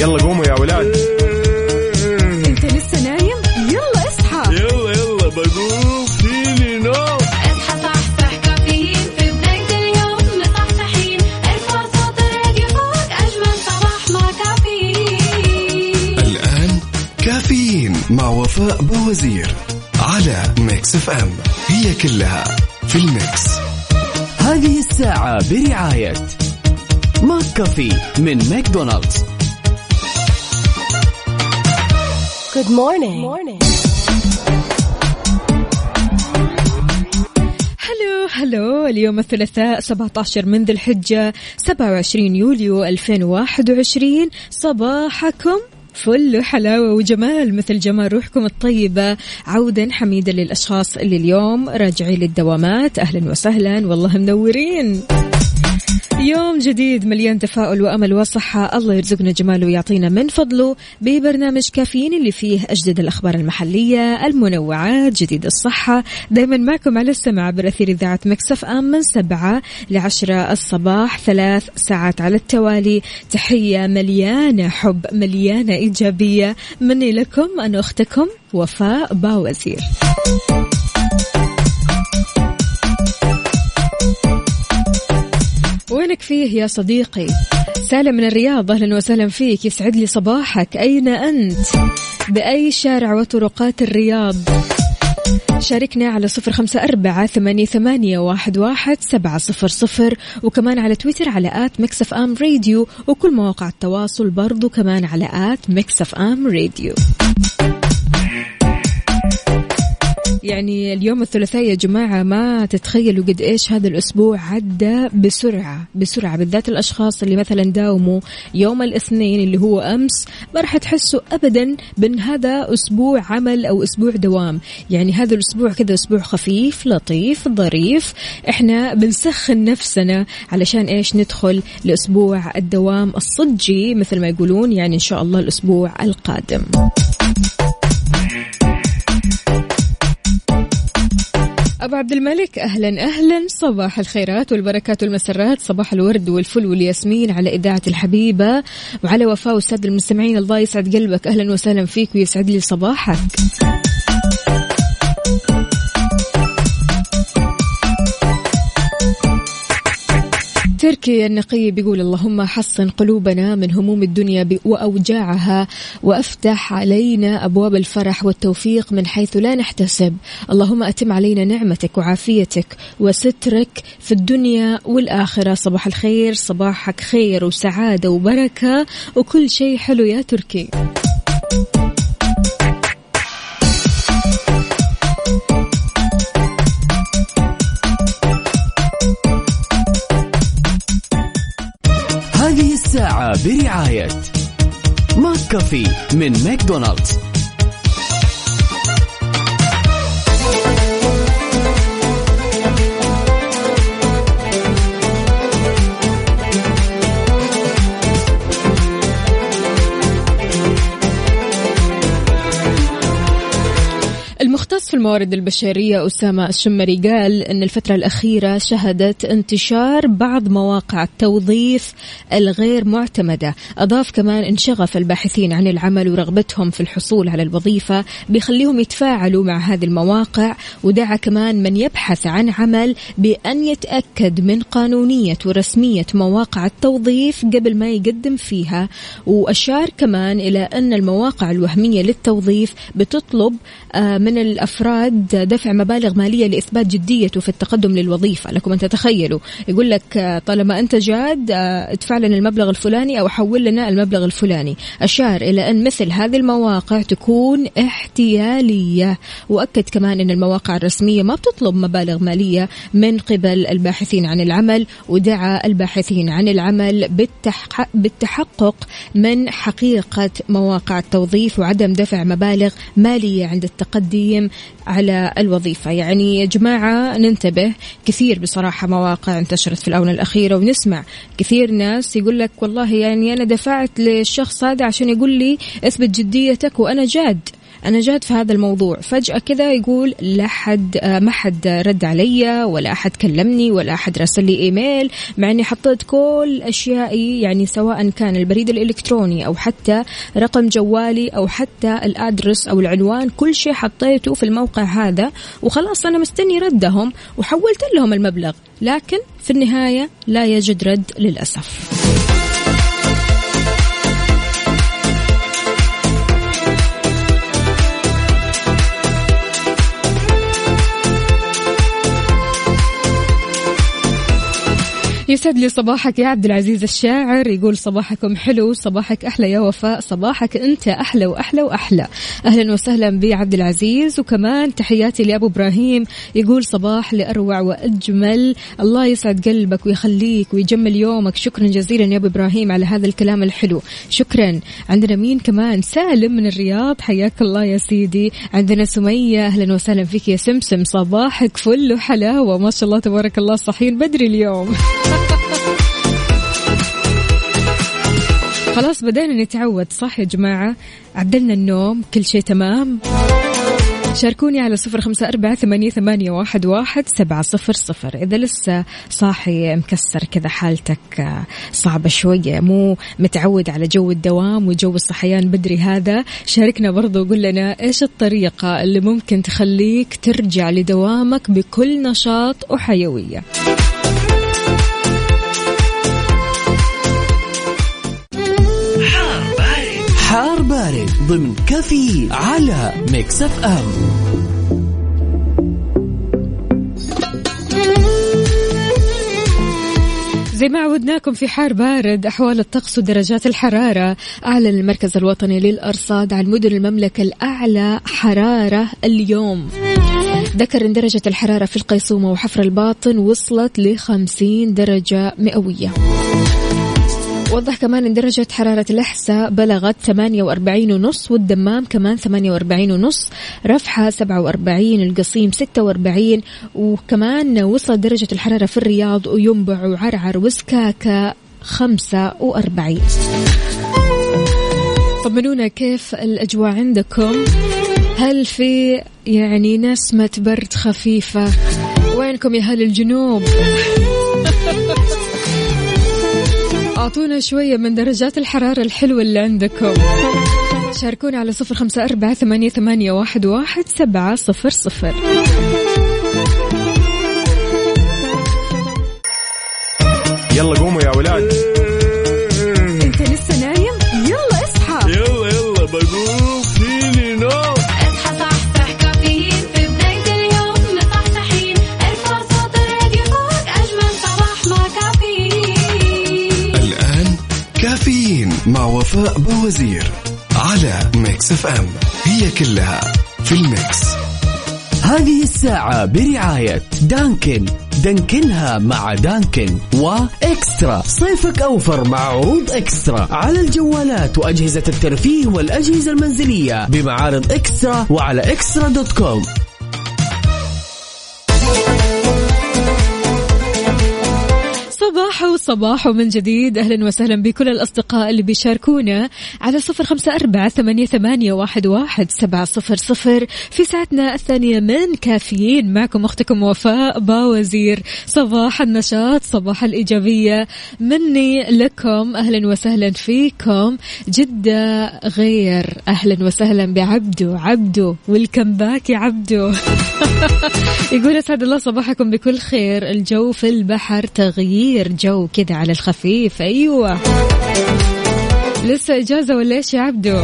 يلا قوموا يا ولاد. انت لسه نايم؟ يلا اصحى. يلا بقوم فيني نوم. اصحى صحصح كافيين في بداية اليوم مصحصحين. ارفع صوت الراديو فوق أجمل صباح مع كافيين. الآن كافيين مع وفاء باوزير على ميكس اف ام، هي كلها في الميكس. هذه الساعة برعاية ماك كافي من ماكدونالدز. Good morning. هلو اليوم الثلاثاء 17 من ذي الحجة 27 يوليو 2021. صباحكم فل حلاوة وجمال مثل جمال روحكم الطيبة. عودا حميدا للأشخاص اللي اليوم راجعين للدوامات، أهلا وسهلا، والله منورين. يوم جديد مليان تفاؤل وأمل وصحة، الله يرزقنا جماله ويعطينا من فضله ببرنامج كافيين اللي فيه أجدد الأخبار المحلية، المنوعات، جديد الصحة. دايما معكم على السمع برأثير إذاعة ميكس اف ام من 7 ل10 الصباح، 3 ساعات على التوالي. تحية مليانة حب، مليانة إيجابية مني لكم، أنا أختكم وفاء باوزير. وينك فيه يا صديقي؟ سالم من الرياض، أهلا وسهلا فيك، يسعد لي صباحك. أين أنت؟ بأي شارع وطرقات الرياض؟ شاركنا على 0548811700، وكمان على تويتر على @mixfamradio، وكل مواقع التواصل برضو كمان على @mixfamradio. يعني اليوم الثلاثاء يا جماعة ما تتخيلوا قد إيش هذا الأسبوع عدى بسرعة، بالذات الأشخاص اللي مثلا داوموا يوم الاثنين اللي هو أمس، ما رح تحسوا أبدا بأن هذا أسبوع عمل أو أسبوع دوام. يعني هذا الأسبوع كذا أسبوع خفيف لطيف ظريف، إحنا بنسخن نفسنا علشان إيش؟ ندخل لأسبوع الدوام الصجي مثل ما يقولون، يعني إن شاء الله الأسبوع القادم. أبو عبد الملك، أهلا أهلا، صباح الخيرات والبركات والمسرات، صباح الورد والفل والياسمين على إذاعة الحبيبة وعلى وفاء والسادة المستمعين. الله يسعد قلبك، أهلا وسهلا فيك ويسعد لي صباحك. تركي النقي بيقول اللهم حصن قلوبنا من هموم الدنيا وأوجاعها، وافتح علينا أبواب الفرح والتوفيق من حيث لا نحتسب. اللهم أتم علينا نعمتك وعافيتك وسترك في الدنيا والآخرة. صباح الخير، صباحك خير وسعادة وبركة وكل شيء حلو يا تركي. ساعة برعاية ماك كافي من ماكدونالدز. المختص في الموارد البشرية أسامة الشمري قال أن الفترة الأخيرة شهدت انتشار بعض مواقع التوظيف الغير معتمدة. أضاف كمان أن شغف الباحثين عن العمل ورغبتهم في الحصول على الوظيفة بيخليهم يتفاعلوا مع هذه المواقع، ودعا كمان من يبحث عن عمل بأن يتأكد من قانونية ورسمية مواقع التوظيف قبل ما يقدم فيها. وأشار كمان إلى أن المواقع الوهمية للتوظيف بتطلب من الأفراد دفع مبالغ مالية لإثبات جديته في التقدم للوظيفة. لكم أن تتخيلوا، يقول لك طالما أنت جاد ادفع لنا المبلغ الفلاني أو حول لنا المبلغ الفلاني. أشار إلى أن مثل هذه المواقع تكون احتيالية، وأكد كمان أن المواقع الرسمية ما بتطلب مبالغ مالية من قبل الباحثين عن العمل، ودعا الباحثين عن العمل بالتحقق من حقيقة مواقع التوظيف وعدم دفع مبالغ مالية عند التقدم على الوظيفة. يعني يا جماعة ننتبه، كثير بصراحة مواقع انتشرت في الآونة الأخيرة، ونسمع كثير ناس يقول لك والله يعني أنا دفعت للشخص هذا عشان يقول لي اثبت جديتك وأنا جاد، أنا جات في هذا الموضوع فجأة كذا، يقول لا حد، ما حد رد علي ولا أحد كلمني ولا أحد راسل لي إيميل، مع إني حطيت كل أشيائي، يعني سواء كان البريد الإلكتروني أو حتى رقم جوالي أو حتى الأدرس أو العنوان، كل شيء حطيته في الموقع هذا وخلاص أنا مستني ردهم وحولت لهم المبلغ، لكن في النهاية لا يجد رد للأسف. يسعد لي صباحك يا عبد العزيز الشاعر، يقول صباحكم حلو، صباحك أحلى يا وفاء، صباحك أنت أحلى وأحلى وأحلى. أهلا وسهلا بي عبد العزيز، وكمان تحياتي لأبو إبراهيم يقول صباح لأروع وأجمل، الله يسعد قلبك ويخليك ويجمل يومك، شكرا جزيلا يا أبو إبراهيم على هذا الكلام الحلو، شكرا. عندنا مين كمان؟ سالم من الرياض، حياك الله يا سيدي. عندنا سمية، أهلا وسهلا فيك يا سمسم، صباحك فل وحلاوة، ما شاء الله تبارك الله، صحين بدري اليوم. خلاص بدأنا نتعود صح يا جماعة، عدلنا النوم، كل شيء تمام. شاركوني على 0548811700 إذا لسه صاحي مكسر كذا، حالتك صعبة شوية، مو متعود على جو الدوام وجو الصحيان بدري هذا، شاركنا برضو وقول لنا إيش الطريقة اللي ممكن تخليك ترجع لدوامك بكل نشاط وحيوية. حار بارد ضمن كافي على ميكس اف ام. زي ما عودناكم في حار بارد، أحوال الطقس ودرجات الحرارة. أعلن المركز الوطني للأرصاد عن مدن المملكة الأعلى حرارة اليوم، ذكر أن درجة الحرارة في القيصومة وحفر الباطن وصلت ل50 درجة مئوية. وضح كمان أن درجة حرارة الأحساء بلغت 48.5، والدمام كمان 48.5، رفحة 47، القصيم 46، وكمان وصلت درجة الحرارة في الرياض وينبع وعرعر وسكاكة 45. طمنونا كيف الأجواء عندكم، هل في يعني نسمة برد خفيفة؟ وينكم يا أهل الجنوب؟ أعطونا شوية من درجات الحرارة الحلوة اللي عندكم، شاركونا على 0548811700. يلا قوموا يا ولاد. أنت لسه نايم؟ يلا اصحى، يلا يلا بقوم فيني نوم، اصحى صحصح كافيين في بداية اليوم، مصحصحين، ارفع صوت الراديو فوق، أجمل صباح مع كافيين. كافيين مع وفاء باوزير على ميكس اف ام، هي كلها في الميكس. هذه الساعة برعاية دانكن، دانكنها مع دانكن، وإكسترا، صيفك أوفر مع عروض إكسترا على الجوالات وأجهزة الترفيه والأجهزة المنزلية بمعارض إكسترا وعلى إكسترا.com. صباح من جديد، أهلا وسهلا بكل الأصدقاء اللي بيشاركونا على 0548811700 في ساعتنا الثانية من كافيين. معكم أختكم وفاء باوزير، صباح النشاط، صباح الإيجابية مني لكم، أهلا وسهلا فيكم. جدة غير، أهلا وسهلا بعبدو، عبدو ويلكم باك يا عبدو. يقول أسعد الله صباحكم بكل خير، الجو في البحر تغيير جو كذا على الخفيف. أيوة لسه إجازة ولا إيش يا عبدو؟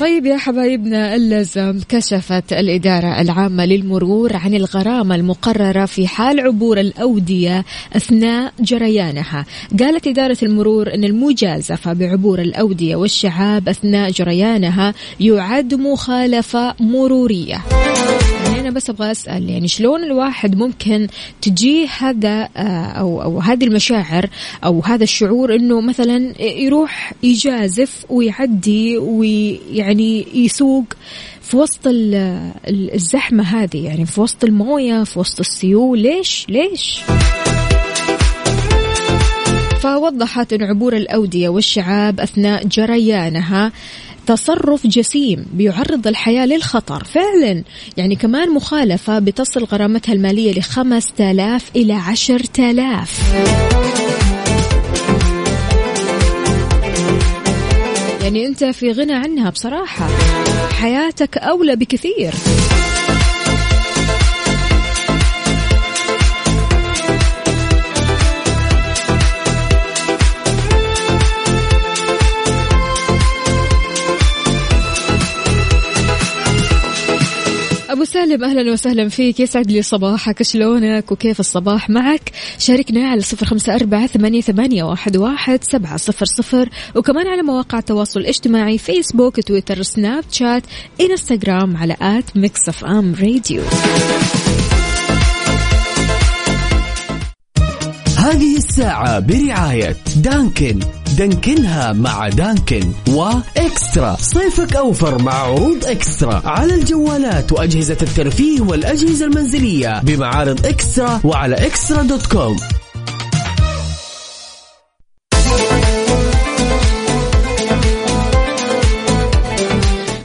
طيب يا حبايبنا اللزم، كشفت الإدارة العامة للمرور عن الغرامة المقررة في حال عبور الأودية أثناء جريانها. قالت إدارة المرور أن المجازفة بعبور الأودية والشعاب أثناء جريانها يعد مخالفة مرورية. أنا بس أبغى أسأل يعني شلون الواحد ممكن تجيه هذا أو هذه المشاعر أو هذا الشعور إنه مثلا يروح يجازف ويعدي ويعني يسوق في وسط الزحمة هذه، يعني في وسط الموية، في وسط السيول، ليش؟ فوضحت أن عبور الأودية والشعاب أثناء جريانها تصرف جسيم بيعرض الحياة للخطر فعلا، يعني كمان مخالفة بتصل غرامتها المالية ل5,000 إلى 10,000. يعني أنت في غنى عنها بصراحة، حياتك أولى بكثير. أبو سالم أهلا وسهلا فيك، يسعد لي صباحك، شلونك وكيف الصباح معك؟ شاركنا على 0548811700 وكمان على مواقع التواصل الاجتماعي فيسبوك، تويتر، سناب شات، إنستغرام على @mixofamradio. هذه الساعة برعاية دانكن، دانكنها مع دانكن، وإكسترا صيفك أوفر مع عروض إكسترا على الجوالات وأجهزة الترفيه والأجهزة المنزلية بمعارض إكسترا وعلى إكسترا.com.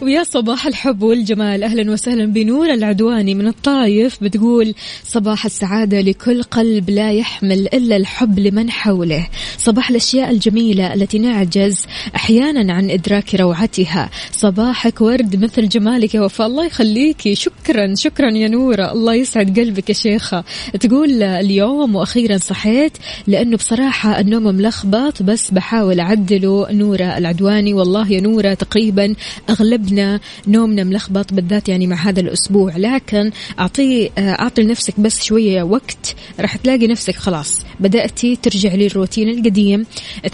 يا صباح الحب والجمال، أهلا وسهلا بنورة العدواني من الطايف، بتقول صباح السعادة لكل قلب لا يحمل إلا الحب لمن حوله، صباح الأشياء الجميلة التي نعجز أحيانا عن إدراك روعتها، صباحك ورد مثل جمالك يا وفاء، الله يخليكي، شكرا يا نورة، الله يسعد قلبك يا شيخة. تقول اليوم وأخيرا صحيت، لأنه بصراحة النوم ملخبط بس بحاول أعدله. نورة العدواني، والله يا نورة تقريبا أغلبنا نومنا ملخبط بالذات يعني مع هذا الأسبوع، لكن أعطي لنفسك بس شوية وقت، راح تلاقي نفسك خلاص بدأتي ترجع للروتين القديم،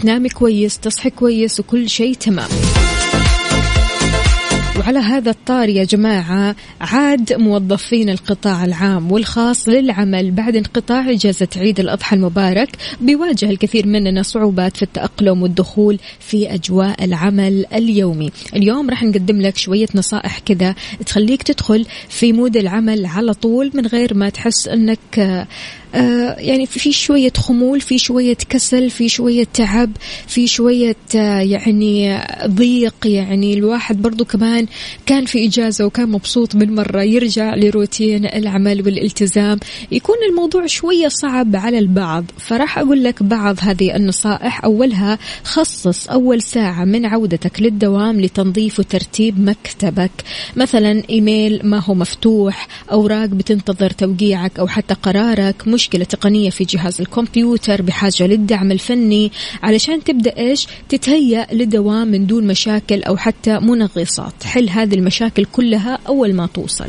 تنامي كويس تصحي كويس وكل شيء تمام. وعلى هذا الطار يا جماعة، عاد موظفين القطاع العام والخاص للعمل بعد انقطاع إجازة عيد الأضحى المبارك. بيواجه الكثير مننا صعوبات في التأقلم والدخول في أجواء العمل اليومي. اليوم راح نقدم لك شوية نصائح كذا تخليك تدخل في مود العمل على طول من غير ما تحس أنك يعني في شوية خمول، في شوية كسل، في شوية تعب، في شوية يعني ضيق. يعني الواحد برضو كمان كان في إجازة وكان مبسوط بالمرة، يرجع لروتين العمل والالتزام يكون الموضوع شوية صعب على البعض. فراح أقول لك بعض هذه النصائح. أولها، خصص أول ساعة من عودتك للدوام لتنظيف وترتيب مكتبك، مثلا إيميل ما هو مفتوح، أوراق بتنتظر توقيعك أو حتى قرارك، مشكلة تقنية في جهاز الكمبيوتر بحاجة للدعم الفني، علشان تبدأ تتهيأ للدوام من دون مشاكل أو حتى منغصات. حل هذه المشاكل كلها أول ما توصل.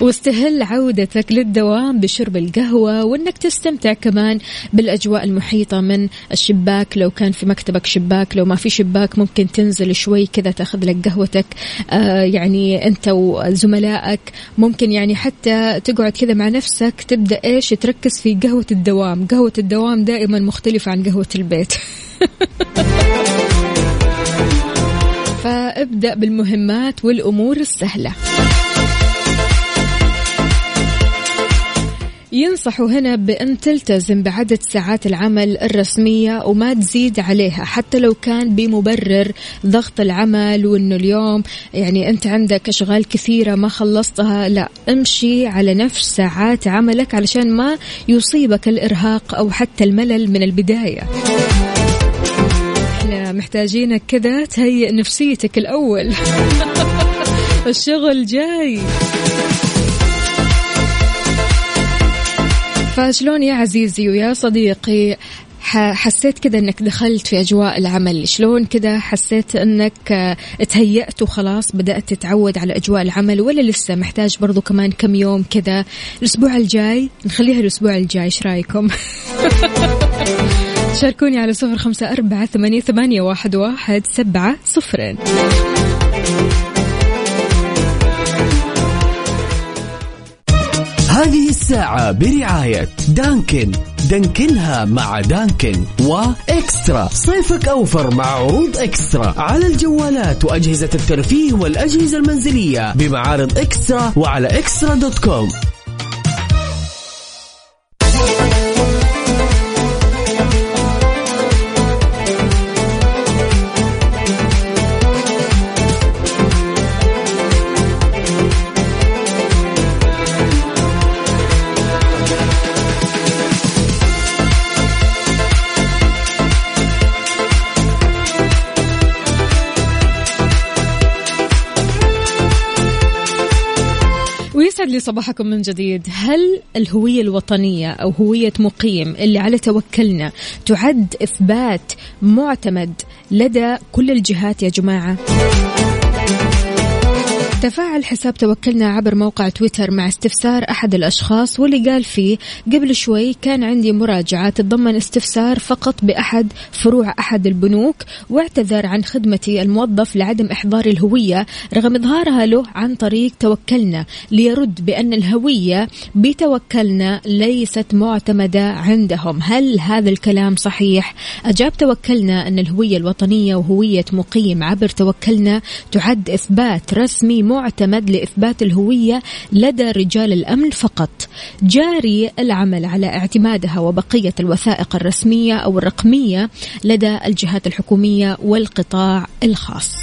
واستهل عودتك للدوام بشرب القهوة، وإنك تستمتع كمان بالأجواء المحيطة من الشباك، لو كان في مكتبك شباك، لو ما في شباك ممكن تنزل شوي كذا تأخذ لك قهوتك، يعني أنت وزملائك، ممكن يعني حتى تقعد كذا مع نفسك تبدأ تركز في قهوة الدوام. قهوة الدوام دائما مختلفة عن قهوة البيت. فابدأ بالمهمات والأمور السهلة. ينصحوا هنا بأن تلتزم بعدد ساعات العمل الرسمية وما تزيد عليها، حتى لو كان بمبرر ضغط العمل وإنه اليوم يعني أنت عندك أشغال كثيرة ما خلصتها، لا، امشي على نفس ساعات عملك علشان ما يصيبك الإرهاق أو حتى الملل من البداية. احنا محتاجينك كذا تهيئ نفسيتك الأول. الشغل جاي. فشلون يا عزيزي ويا صديقي حسيت كذا أنك دخلت في أجواء العمل؟ شلون كذا حسيت أنك تهيأت وخلاص بدأت تتعود على أجواء العمل، ولا لسه محتاج برضو كمان كم يوم كذا؟ الأسبوع الجاي نخليها، الأسبوع الجاي إيش رأيكم؟ شاركوني على 0548811700. هذه الساعة برعاية دانكن، دانكنها مع دانكن، وإكسترا، صيفك أوفر مع عروض إكسترا على الجوالات وأجهزة الترفيه والأجهزة المنزلية بمعارض إكسترا وعلى إكسترا.com. صباحكم من جديد. هل الهوية الوطنية أو هوية مقيم اللي على توكلنا تعد إثبات معتمد لدى كل الجهات يا جماعة؟ تفاعل حساب توكلنا عبر موقع تويتر مع استفسار أحد الأشخاص واللي قال فيه: قبل شوي كان عندي مراجعة تتضمن استفسار فقط بأحد فروع أحد البنوك، واعتذر عن خدمتي الموظف لعدم إحضار الهوية رغم إظهارها له عن طريق توكلنا، ليرد بأن الهوية بتوكلنا ليست معتمدة عندهم. هل هذا الكلام صحيح؟ أجاب توكلنا أن الهوية الوطنية وهوية مقيم عبر توكلنا تعد إثبات رسمي معتمد لإثبات الهوية لدى رجال الأمن فقط، جاري العمل على اعتمادها وبقية الوثائق الرسمية أو الرقمية لدى الجهات الحكومية والقطاع الخاص.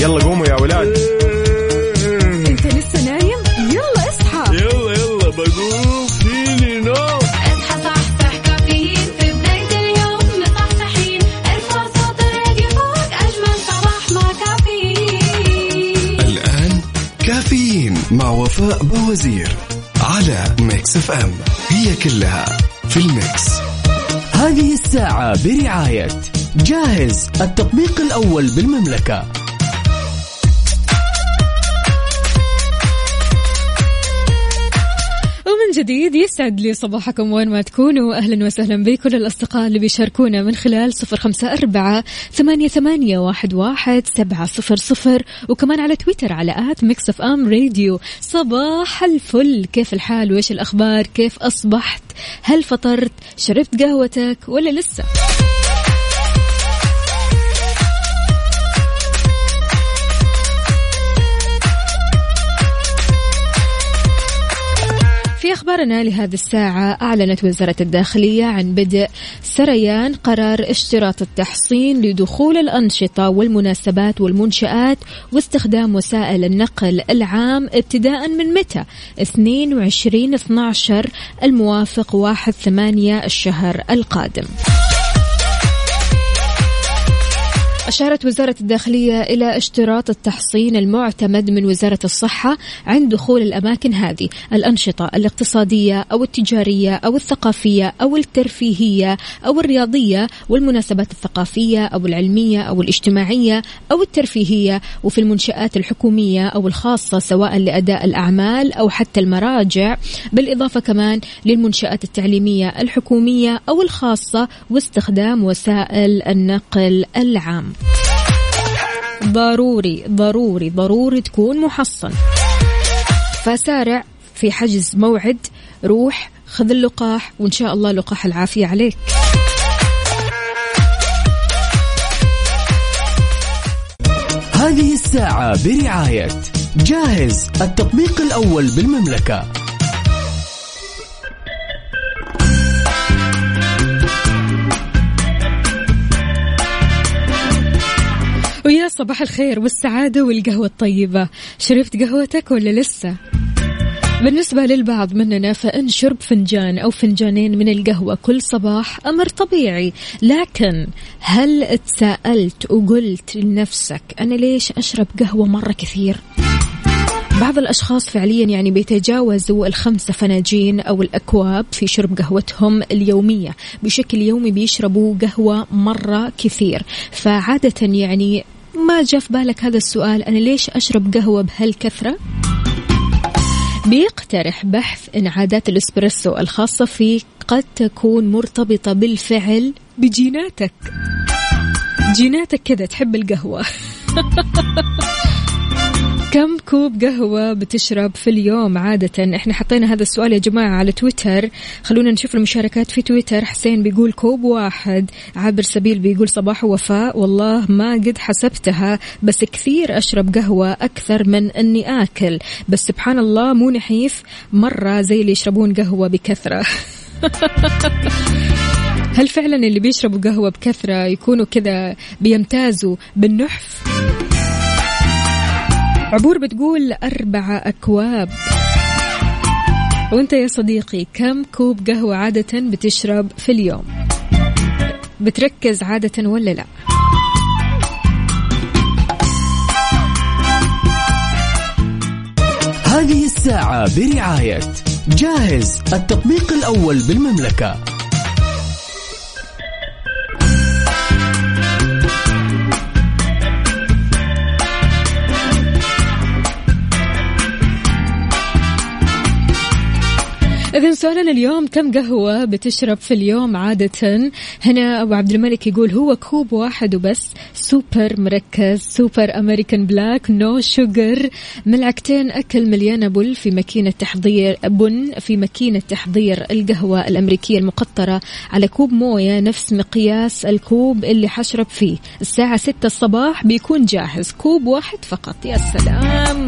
يلا قوموا يا ولاد. مع وفاء باوزير على ميكس اف ام، هي كلها في الميكس. هذه الساعة برعاية جاهز، التطبيق الأول بالمملكة. جديد يسعد لي صباحكم وين ما تكونوا، أهلا وسهلا بكل الأصدقاء اللي بيشاركونا من خلال 0548811700 وكمان على تويتر على @mixofamradio. صباح الفل، كيف الحال وإيش الأخبار؟ كيف أصبحت؟ هل فطرت؟ شربت قهوتك ولا لسه؟ في أخبارنا لهذه الساعة، أعلنت وزارة الداخلية عن بدء سريان قرار اشتراط التحصين لدخول الأنشطة والمناسبات والمنشآت واستخدام وسائل النقل العام ابتداء من متى؟ 22/12 الموافق 1/8 الشهر القادم. أشارت وزارة الداخلية إلى اشتراط التحصين المعتمد من وزارة الصحة عند دخول الأماكن هذه: الأنشطة الاقتصادية أو التجارية أو الثقافية أو الترفيهية أو الرياضية، والمناسبات الثقافية أو العلمية أو الاجتماعية أو الترفيهية، وفي المنشآت الحكومية أو الخاصة سواء لأداء الأعمال أو حتى المراجع، بالإضافة كمان للمنشآت التعليمية الحكومية أو الخاصة، واستخدام وسائل النقل العام. ضروري ضروري ضروري تكون محصن، فسارع في حجز موعد، روح خذ اللقاح وإن شاء الله لقاح العافية عليك. هذه الساعة برعاية جاهز، التطبيق الأول بالمملكة. ويا صباح الخير والسعادة والقهوة الطيبة، شربت قهوتك ولا لسه؟ بالنسبة للبعض مننا فإن شرب فنجان أو فنجانين من القهوة كل صباح أمر طبيعي، لكن هل تساءلت وقلت لنفسك أنا ليش أشرب قهوة مرة كثير؟ بعض الأشخاص فعليا يعني بيتجاوزوا 5 فناجين أو الأكواب في شرب قهوتهم اليومية، بشكل يومي بيشربوا قهوة مرة كثير. فعادة يعني ما جاء في بالك هذا السؤال، أنا ليش أشرب قهوة بهالكثرة؟ بيقترح بحث إن عادات الإسبريسو الخاصة في قد تكون مرتبطة بالفعل بجيناتك. جيناتك كذا تحب القهوة. كم كوب قهوة بتشرب في اليوم عادة؟ احنا حطينا هذا السؤال يا جماعة على تويتر، خلونا نشوف المشاركات في تويتر. حسين بيقول كوب واحد، عابر سبيل بيقول صباح وفاء والله ما قد حسبتها بس كثير أشرب قهوة أكثر من أني آكل، بس سبحان الله مو نحيف مرة زي اللي يشربون قهوة بكثرة. هل فعلا اللي بيشربوا قهوة بكثرة يكونوا كذا بيمتازوا بالنحف؟ عبور بتقول 4 أكواب. وانت يا صديقي كم كوب قهوة عادة بتشرب في اليوم؟ بتركز عادة ولا لا؟ هذه الساعة برعاية جاهز، التطبيق الأول بالمملكة. إذن سؤالنا اليوم كم قهوة بتشرب في اليوم عادة؟ هنا أبو عبد الملك يقول هو كوب واحد وبس، سوبر مركز، سوبر أمريكان بلاك، نو شوغر، ملعقتين أكل مليانة بن في ماكينة تحضير القهوة الأمريكية المقطرة على كوب موية، نفس مقياس الكوب اللي حشرب فيه. الساعة 6 الصباح بيكون جاهز، كوب واحد فقط. يا سلام.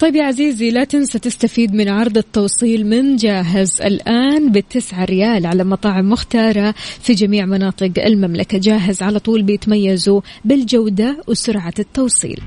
طيب يا عزيزي لا تنسى تستفيد من عرض التوصيل من جاهز الآن ب9 ريال على مطاعم مختارة في جميع مناطق المملكة. جاهز على طول بيتميزوا بالجودة وسرعة التوصيل.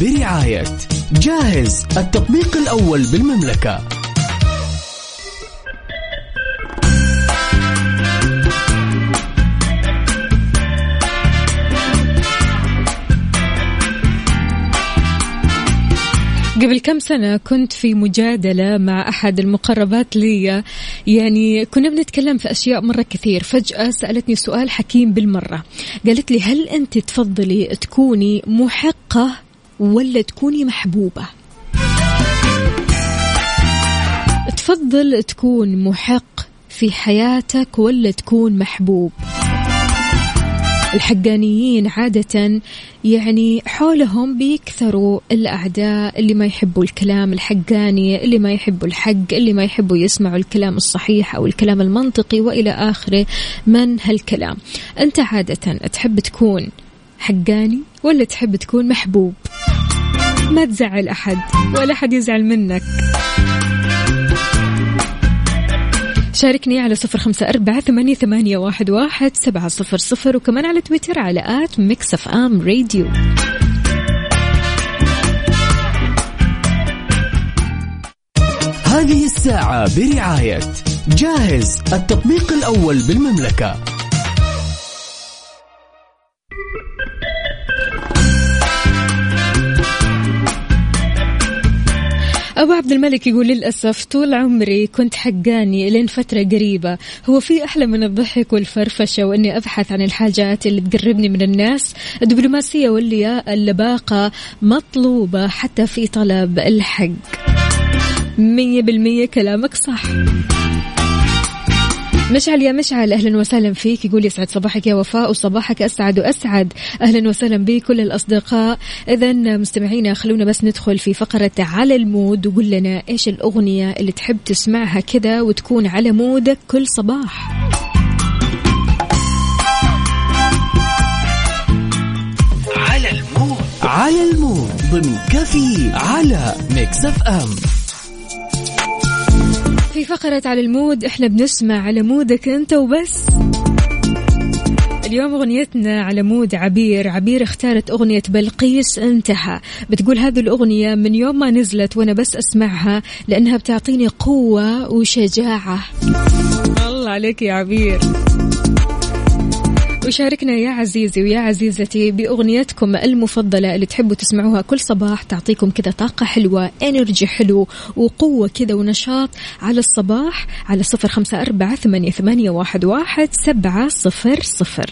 برعاية جاهز، التطبيق الأول بالمملكة. قبل كم سنة كنت في مجادلة مع أحد المقربات لي، يعني كنا بنتكلم في أشياء مرة كثير، فجأة سألتني سؤال حكيم بالمرة، قالت لي هل أنت تفضلي تكوني محقة ولا تكوني محبوبة؟ تفضل تكون محق في حياتك ولا تكون محبوب؟ الحقانيين عادة يعني حولهم بيكثروا الأعداء اللي ما يحبوا الكلام الحقاني، اللي ما يحبوا الحق، اللي ما يحبوا يسمعوا الكلام الصحيح أو الكلام المنطقي وإلى آخره من هالكلام. أنت عادة تحب تكون حقاني ولا تحب تكون محبوب؟ ما تزعل أحد ولا أحد يزعل منك. شاركني على 0548811700 وكمان على تويتر على @mixofamradio. هذه الساعة برعاية جاهز، التطبيق الأول بالمملكة. أبو عبد الملك يقول للأسف طول عمري كنت حقاني لين فترة قريبة، هو في أحلى من الضحك والفرفشة وإني أبحث عن الحاجات اللي تقربني من الناس؟ الدبلوماسية واللياقة اللباقة مطلوبة حتى في طلب الحق. 100% كلامك صح. مشعل يا مشعل أهلا وسهلا فيك، يقول يسعد صباحك يا وفاء وصباحك أسعد وأسعد. أهلا وسهلا بكل الأصدقاء. إذن مستمعينا خلونا بس ندخل في فقرة على المود، وقول لنا إيش الأغنية اللي تحب تسمعها كذا وتكون على مودك كل صباح. على المود ضمن كافي على ميكس اف ام. في فقرة على المود احنا بنسمع على مودك انت وبس. اليوم أغنيتنا على مود عبير اختارت أغنية بلقيس انتهى. بتقول هذه الأغنية من يوم ما نزلت وأنا بس أسمعها لأنها بتعطيني قوة وشجاعة. الله عليك يا عبير. وشاركنا يا عزيزي ويا عزيزتي بأغنيتكم المفضلة اللي تحبوا تسمعوها كل صباح تعطيكم كذا طاقة حلوة، انرجي حلو وقوة كذا ونشاط على الصباح، على 0548811700.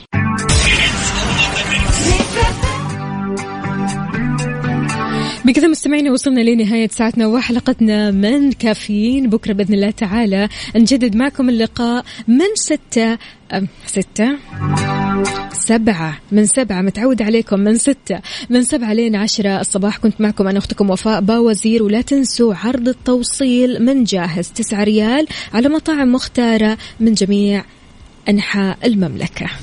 بكذا مستمعينا وصلنا لنهاية ساعتنا وحلقتنا من كافيين. بكرة بإذن الله تعالى نجدد معكم اللقاء من 7 متعود عليكم، من 7 لين 10 الصباح. كنت معكم أنا أختكم وفاء باوزير، ولا تنسوا عرض التوصيل من جاهز 9 ريال على مطاعم مختارة من جميع أنحاء المملكة.